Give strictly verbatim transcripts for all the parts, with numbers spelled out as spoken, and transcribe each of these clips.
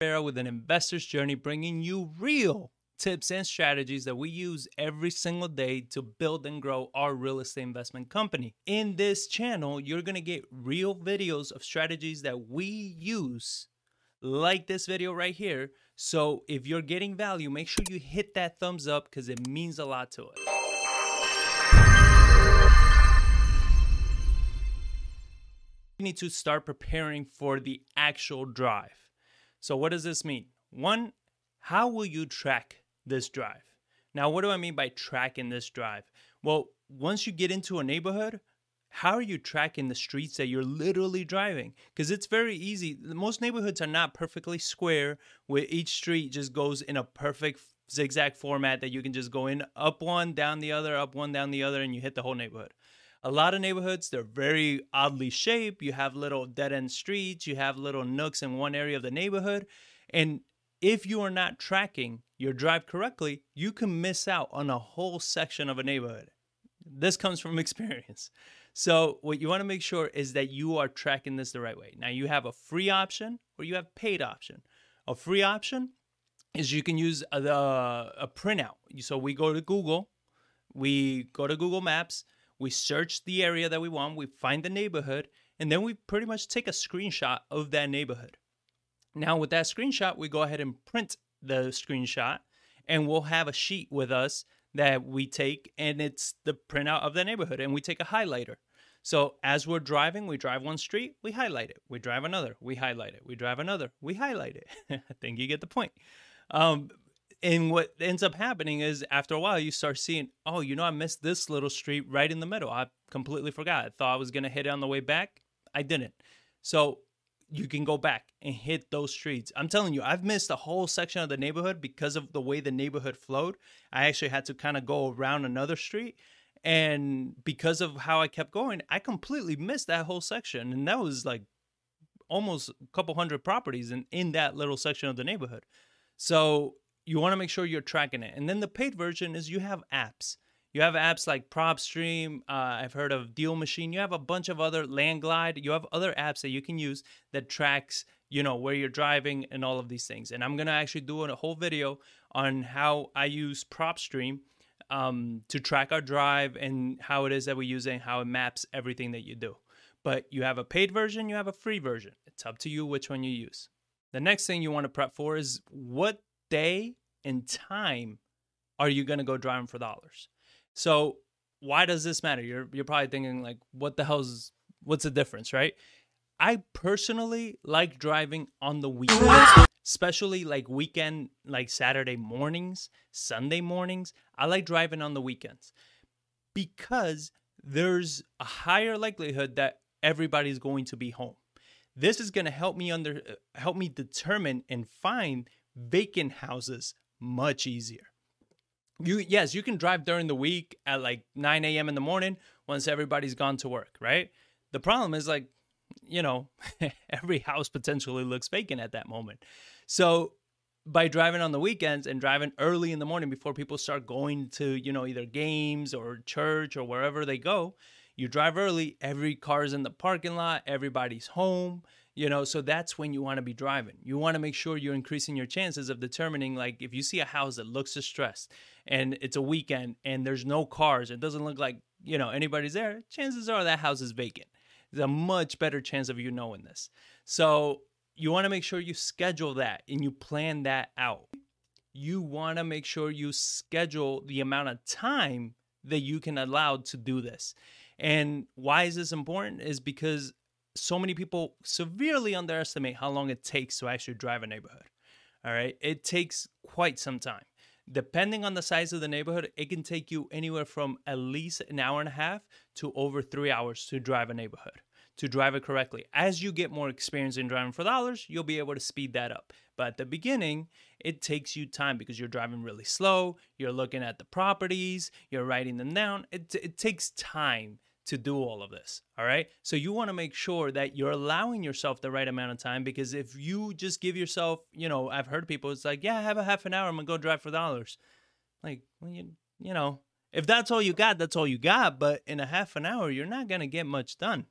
Farrell with an investor's journey, bringing you real tips and strategies that we use every single day to build and grow our real estate investment company. In this channel, you're gonna get real videos of strategies that we use, like this video right here. So if you're getting value, make sure you hit that thumbs up because it means a lot to us. You need to start preparing for the actual drive. So what does this mean? One, how will you track this drive? Now, what do I mean by tracking this drive? Well, once you get into a neighborhood, how are you tracking the streets that you're literally driving? Because it's very easy. Most neighborhoods are not perfectly square, where each street just goes in a perfect zigzag format that you can just go in up one, down the other, up one, down the other, and you hit the whole neighborhood. A lot of neighborhoods, they're very oddly shaped. You have little dead-end streets. You have little nooks in one area of the neighborhood. And if you are not tracking your drive correctly, you can miss out on a whole section of a neighborhood. This comes from experience. So what you want to make sure is that you are tracking this the right way. Now, you have a free option or you have paid option. A free option is you can use a, a printout. So we go to Google. We go to Google Maps. We search the area that we want. We find the neighborhood. And then we pretty much take a screenshot of that neighborhood. Now, with that screenshot, we go ahead and print the screenshot, and we'll have a sheet with us that we take, and it's the printout of the neighborhood, and we take a highlighter. So as we're driving, we drive one street, we highlight it. We drive another, we highlight it. We drive another, we highlight it. I think you get the point. Um, and what ends up happening is after a while, you start seeing, oh, you know, I missed this little street right in the middle. I completely forgot. I thought I was going to hit it on the way back. I didn't. So you can go back and hit those streets. I'm telling you, I've missed a whole section of the neighborhood because of the way the neighborhood flowed. I actually had to kind of go around another street. And because of how I kept going, I completely missed that whole section. And that was like almost a couple hundred properties in, in that little section of the neighborhood. So you want to make sure you're tracking it. And then the paid version is you have apps. You have apps like PropStream, uh, I've heard of Deal Machine. You have a bunch of other, LandGlide. You have other apps that you can use that tracks, you know, where you're driving and all of these things. And I'm going to actually do a whole video on how I use PropStream um, to track our drive and how it is that we use it and how it maps everything that you do. But you have a paid version, you have a free version. It's up to you which one you use. The next thing you want to prep for is what day and time are you going to go driving for dollars? So why does this matter? You're, you're probably thinking like, what the hell's, what's the difference, right? I personally like driving on the weekends, especially like weekend, like Saturday mornings, Sunday mornings. I like driving on the weekends because there's a higher likelihood that everybody's going to be home. This is going to help me under, help me determine and find vacant houses much easier. You, yes, you can drive during the week at like nine A M in the morning once everybody's gone to work, right? The problem is like, you know, every house potentially looks vacant at that moment. So by driving on the weekends and driving early in the morning before people start going to, you know, either games or church or wherever they go, you drive early, every car's in the parking lot, everybody's home. You know, so that's when you want to be driving. You want to make sure you're increasing your chances of determining, like, if you see a house that looks distressed and it's a weekend and there's no cars, it doesn't look like, you know, anybody's there, chances are that house is vacant. There's a much better chance of you knowing this. So you want to make sure you schedule that and you plan that out. You want to make sure you schedule the amount of time that you can allow to do this. And why is this important is because so many people severely underestimate how long it takes to actually drive a neighborhood. All right. It takes quite some time. Depending on the size of the neighborhood, it can take you anywhere from at least an hour and a half to over three hours to drive a neighborhood, to drive it correctly. As you get more experience in driving for dollars, you'll be able to speed that up. But at the beginning, it takes you time because you're driving really slow. You're looking at the properties. You're writing them down. It, it takes time to do all of this. All right. So you want to make sure that you're allowing yourself the right amount of time, because if you just give yourself, you know, I've heard people, it's like, yeah, I have a half an hour. I'm gonna go drive for dollars. Like, well, you, you know, if that's all you got, that's all you got. But in a half an hour, you're not going to get much done.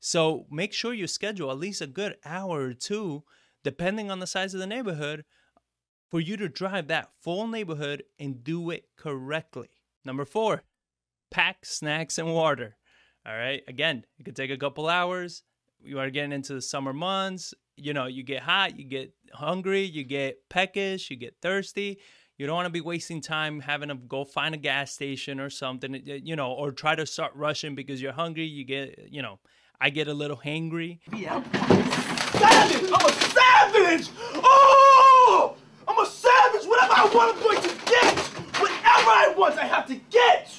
So make sure you schedule at least a good hour or two depending on the size of the neighborhood, for you to drive that full neighborhood and do it correctly. Number four, pack snacks and water. All right, again, it could take a couple hours. You are getting into the summer months. You know, you get hot, you get hungry, you get peckish, you get thirsty. You don't want to be wasting time having to go find a gas station or something, you know, or try to start rushing because you're hungry. You get, you know, I get a little hangry. Yeah. Savage! I'm a savage! Oh! I'm a savage! Whatever I want, I'm going to get! Whatever I want, I have to get!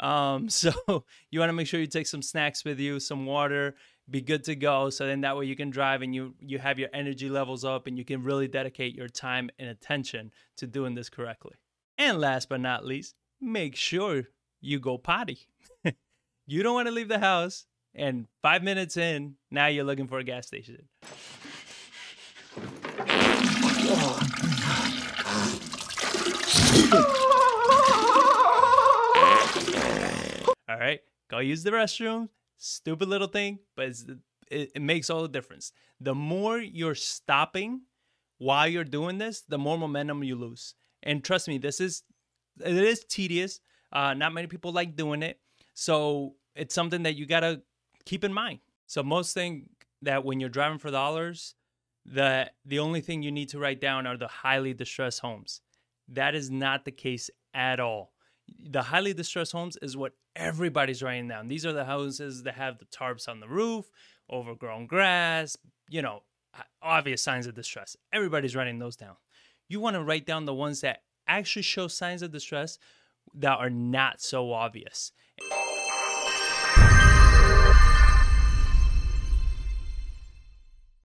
Um, so you want to make sure you take some snacks with you, some water, be good to go. So then that way you can drive and you, you have your energy levels up and you can really dedicate your time and attention to doing this correctly. And last but not least, make sure you go potty. You don't want to leave the house and five minutes in, now you're looking for a gas station. All right, go use the restroom. Stupid little thing, but it's, it, it makes all the difference. The more you're stopping while you're doing this, the more momentum you lose. And trust me, this is, it is tedious. Uh, not many people like doing it. So it's something that you gotta keep in mind. So most thing that when you're driving for dollars, the, the only thing you need to write down are the highly distressed homes. That is not the case at all. The highly distressed homes is what everybody's writing down. These are the houses that have the tarps on the roof, overgrown grass, you know, obvious signs of distress. Everybody's writing those down. You want to write down the ones that actually show signs of distress that are not so obvious.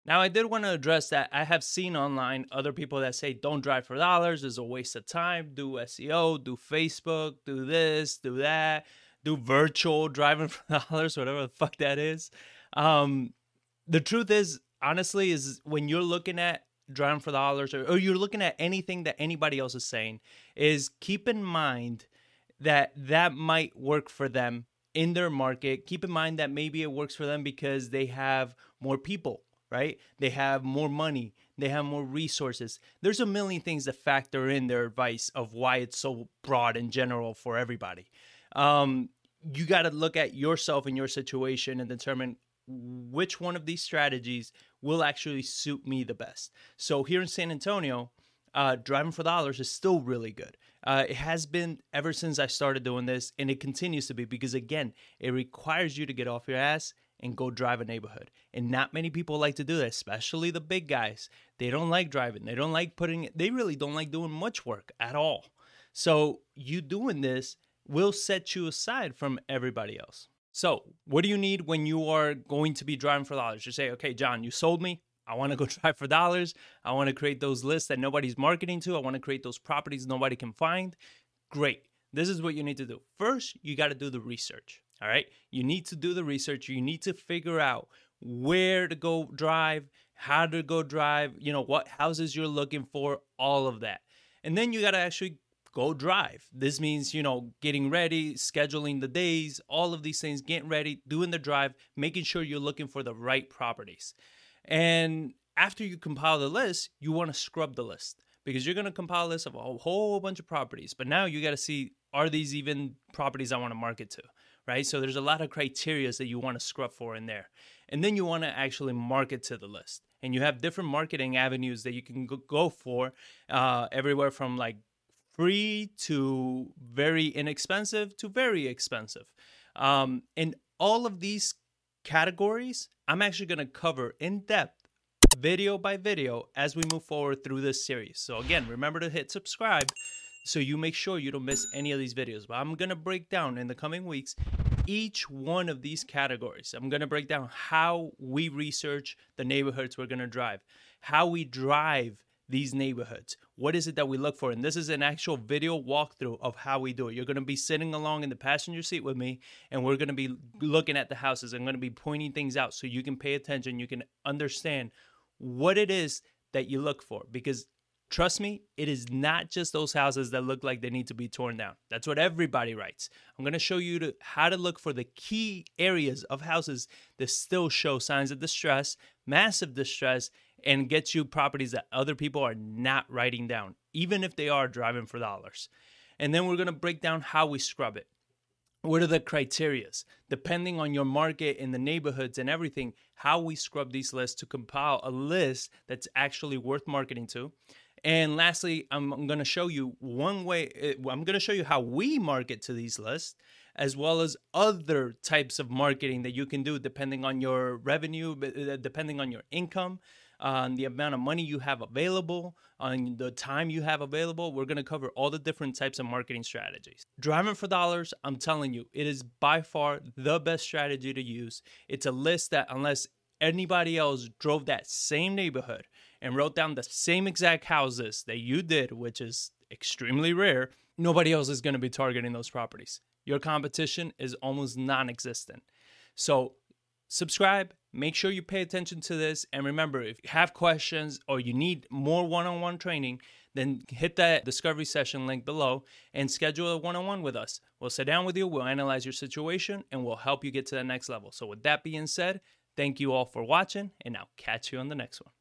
Now, I did want to address that I have seen online other people that say don't drive for dollars, it's a waste of time, do S E O, do Facebook, do this, do that, do virtual driving for dollars, whatever the fuck that is. Um, the truth is, honestly, is when you're looking at driving for dollars or, or you're looking at anything that anybody else is saying, is keep in mind that that might work for them in their market. Keep in mind that maybe it works for them because they have more people. Right? They have more money. They have more resources. There's a million things that factor in their advice of why it's so broad and general for everybody. Um, you got to look at yourself and your situation and determine which one of these strategies will actually suit me the best. So here in San Antonio, uh, driving for dollars is still really good. Uh, it has been ever since I started doing this, and it continues to be because, again, it requires you to get off your ass and go drive a neighborhood. And not many people like to do that, especially the big guys. They don't like driving. They don't like putting, they really don't like doing much work at all. So you doing this will set you aside from everybody else. So what do you need when you are going to be driving for dollars? You say, okay, John, you sold me. I want to go drive for dollars. I want to create those lists that nobody's marketing to. I want to create those properties nobody can find. Great. This is what you need to do. First, you got to do the research. All right. You need to do the research. You need to figure out where to go drive, how to go drive, you know, what houses you're looking for, all of that. And then you got to actually go drive. This means, you know, getting ready, scheduling the days, all of these things, getting ready, doing the drive, making sure you're looking for the right properties. And after you compile the list, you want to scrub the list because you're going to compile a list of a whole bunch of properties. But now you got to see, are these even properties I want to market to? Right? So there's a lot of criteria that you want to scrub for in there. And then you want to actually market to the list. And you have different marketing avenues that you can go for, uh, everywhere from like free to very inexpensive to very expensive. Um, and all of these categories, I'm actually going to cover in depth video by video as we move forward through this series. So again, remember to hit subscribe so you make sure you don't miss any of these videos. But I'm going to break down in the coming weeks each one of these categories. I'm going to break down how we research the neighborhoods we're going to drive, how we drive these neighborhoods. What is it that we look for? And this is an actual video walkthrough of how we do it. You're going to be sitting along in the passenger seat with me, and we're going to be looking at the houses. I'm going to be pointing things out so you can pay attention. You can understand what it is that you look for, because trust me, it is not just those houses that look like they need to be torn down. That's what everybody writes. I'm going to show you to, how to look for the key areas of houses that still show signs of distress, massive distress, and gets you properties that other people are not writing down, even if they are driving for dollars. And then we're going to break down how we scrub it. What are the criterias? Depending on your market and the neighborhoods and everything, how we scrub these lists to compile a list that's actually worth marketing to. And lastly, I'm going to show you one way, I'm going to show you how we market to these lists, as well as other types of marketing that you can do depending on your revenue, depending on your income, on the amount of money you have available, on the time you have available. We're going to cover all the different types of marketing strategies. Driving for dollars, I'm telling you, it is by far the best strategy to use. It's a list that, unless anybody else drove that same neighborhood and wrote down the same exact houses that you did, which is extremely rare, nobody else is going to be targeting those properties. Your competition is almost non-existent. So subscribe, make sure you pay attention to this. And remember, if you have questions or you need more one-on-one training, then hit that discovery session link below and schedule a one-on-one with us. We'll sit down with you, we'll analyze your situation, and we'll help you get to the next level. So with that being said, thank you all for watching, and I'll catch you on the next one.